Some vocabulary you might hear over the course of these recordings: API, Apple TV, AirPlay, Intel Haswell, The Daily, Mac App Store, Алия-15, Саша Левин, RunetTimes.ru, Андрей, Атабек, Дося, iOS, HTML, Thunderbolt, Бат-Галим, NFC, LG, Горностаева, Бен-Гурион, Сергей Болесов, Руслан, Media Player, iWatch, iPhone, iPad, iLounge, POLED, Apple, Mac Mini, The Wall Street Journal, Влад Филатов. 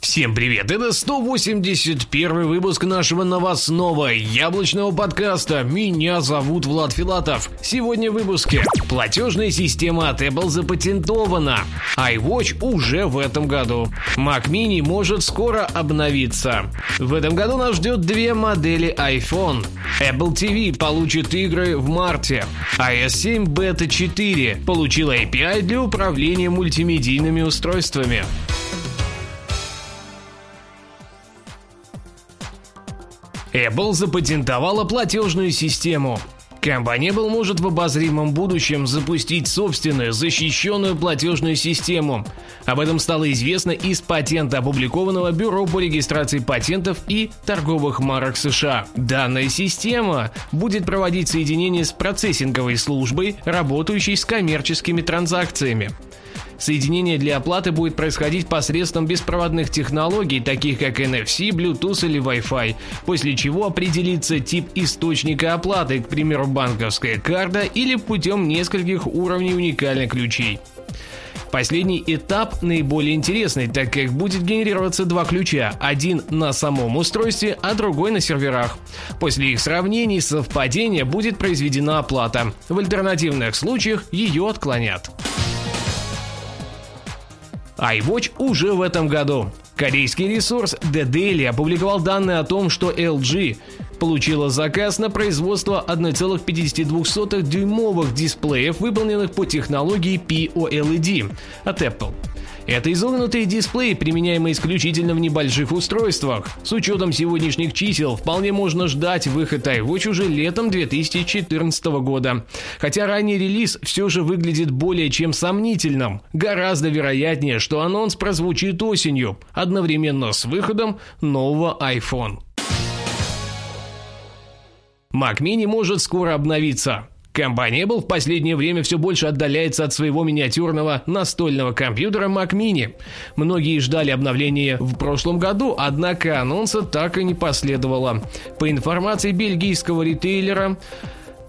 Всем привет! Это 181 выпуск нашего новостного яблочного подкаста. Меня зовут Влад Филатов. Сегодня в выпуске. Платежная система от Apple запатентована. iWatch уже в этом году. Mac Mini может скоро обновиться. В этом году нас ждет 2 модели iPhone. Apple TV получит игры в марте. iOS 7 Beta 4 получила API для управления мультимедийными устройствами. Apple запатентовала платежную систему. Компания Apple может в обозримом будущем запустить собственную защищенную платежную систему. Об этом стало известно из патента, опубликованного Бюро по регистрации патентов и торговых марок США. Данная система будет проводить соединение с процессинговой службой, работающей с коммерческими транзакциями. Соединение для оплаты будет происходить посредством беспроводных технологий, таких как NFC, Bluetooth или Wi-Fi, после чего определится тип источника оплаты, к примеру, банковская карта или путем нескольких уровней уникальных ключей. Последний этап наиболее интересный, так как будет генерироваться два ключа, один на самом устройстве, а другой на серверах. После их сравнений и совпадения будет произведена оплата. В альтернативных случаях ее отклонят. iWatch уже в этом году. Корейский ресурс The Daily опубликовал данные о том, что LG получила заказ на производство 1,52-дюймовых дисплеев, выполненных по технологии POLED от Apple. Это изогнутые дисплеи, применяемые исключительно в небольших устройствах. С учетом сегодняшних чисел, вполне можно ждать выход iWatch уже летом 2014 года. Хотя ранний релиз все же выглядит более чем сомнительным. Гораздо вероятнее, что анонс прозвучит осенью, одновременно с выходом нового iPhone. Mac Mini может скоро обновиться. Компания Apple в последнее время все больше отдаляется от своего миниатюрного настольного компьютера Mac Mini. Многие ждали обновления в прошлом году, однако анонса так и не последовало. По информации бельгийского ритейлера,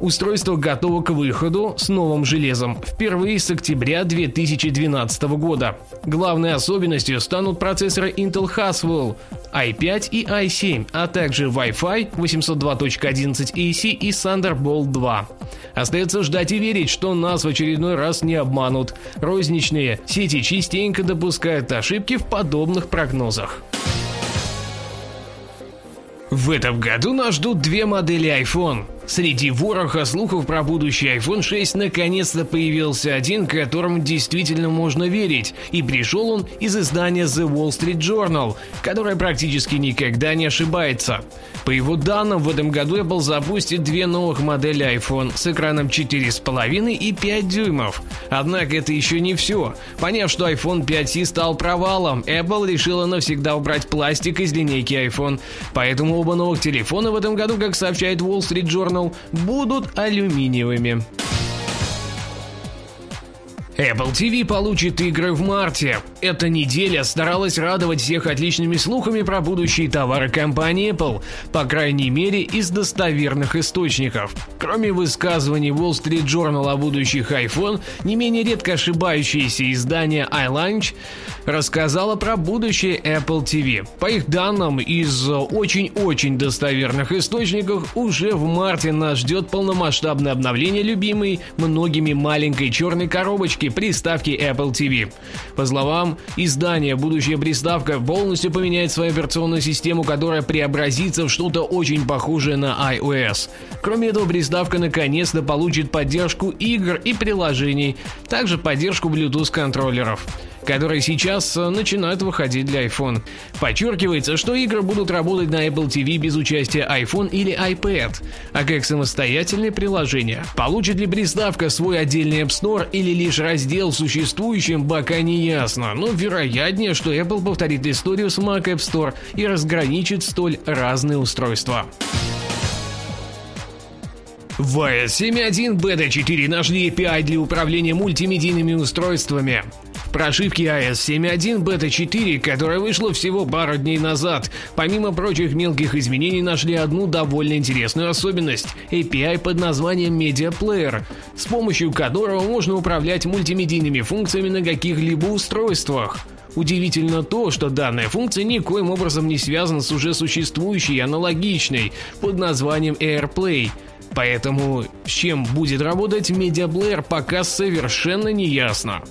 устройство готово к выходу с новым железом впервые с октября 2012 года. Главной особенностью станут процессоры Intel Haswell i5 и i7, а также Wi-Fi 802.11 AC и Thunderbolt 2. Остается ждать и верить, что нас в очередной раз не обманут. Розничные сети частенько допускают ошибки в подобных прогнозах. В этом году нас ждут 2 модели iPhone. Среди вороха слухов про будущий iPhone 6 наконец-то появился один, которому действительно можно верить. И пришел он из издания The Wall Street Journal, которое практически никогда не ошибается. По его данным, в этом году Apple запустит 2 новых модели iPhone с экраном 4,5 и 5 дюймов. Однако это еще не все. Поняв, что iPhone 5C стал провалом, Apple решила навсегда убрать пластик из линейки iPhone. Поэтому оба новых телефона в этом году, как сообщает Wall Street Journal, будут алюминиевыми. Apple TV получит игры в марте. Эта неделя старалась радовать всех отличными слухами про будущие товары компании Apple, по крайней мере, из достоверных источников. Кроме высказываний Wall Street Journal о будущих iPhone, не менее редко ошибающееся издание iLounge рассказало про будущее Apple TV. По их данным, из очень-очень достоверных источников уже в марте нас ждет полномасштабное обновление любимой многими маленькой черной коробочки приставки Apple TV. По словам издания, будущая приставка полностью поменяет свою операционную систему, которая преобразится в что-то очень похожее на iOS. Кроме этого, приставка наконец-то получит поддержку игр и приложений, также поддержку Bluetooth-контроллеров, которые сейчас начинают выходить для iPhone. Подчеркивается, что игры будут работать на Apple TV без участия iPhone или iPad, а как самостоятельные приложения. Получит ли приставка свой отдельный App Store или лишь раздел в существующем, пока не ясно, но вероятнее, что Apple повторит историю с Mac App Store и разграничит столь разные устройства. В iOS 7.1 Beta 4 нашли API для управления мультимедийными устройствами. прошивки iOS 7.1 Beta 4, которая вышла всего пару дней назад. Помимо прочих мелких изменений нашли одну довольно интересную особенность – API под названием Media Player, с помощью которого можно управлять мультимедийными функциями на каких-либо устройствах. Удивительно то, что данная функция никоим образом не связана с уже существующей аналогичной под названием AirPlay. Поэтому с чем будет работать Media Player, пока совершенно не ясно.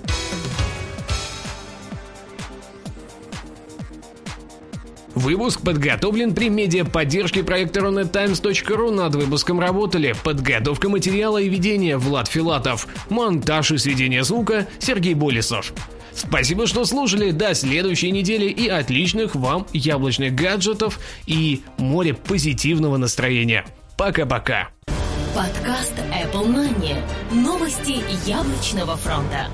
Выпуск подготовлен при медиаподдержке проекта RunetTimes.ru. Над выпуском работали подготовка материала и ведение Влад Филатов, монтаж и сведение звука Сергей Болесов. Спасибо, что слушали. До следующей недели и отличных вам яблочных гаджетов и море позитивного настроения. Пока-пока. Подкаст Apple Money. Новости яблочного фронта.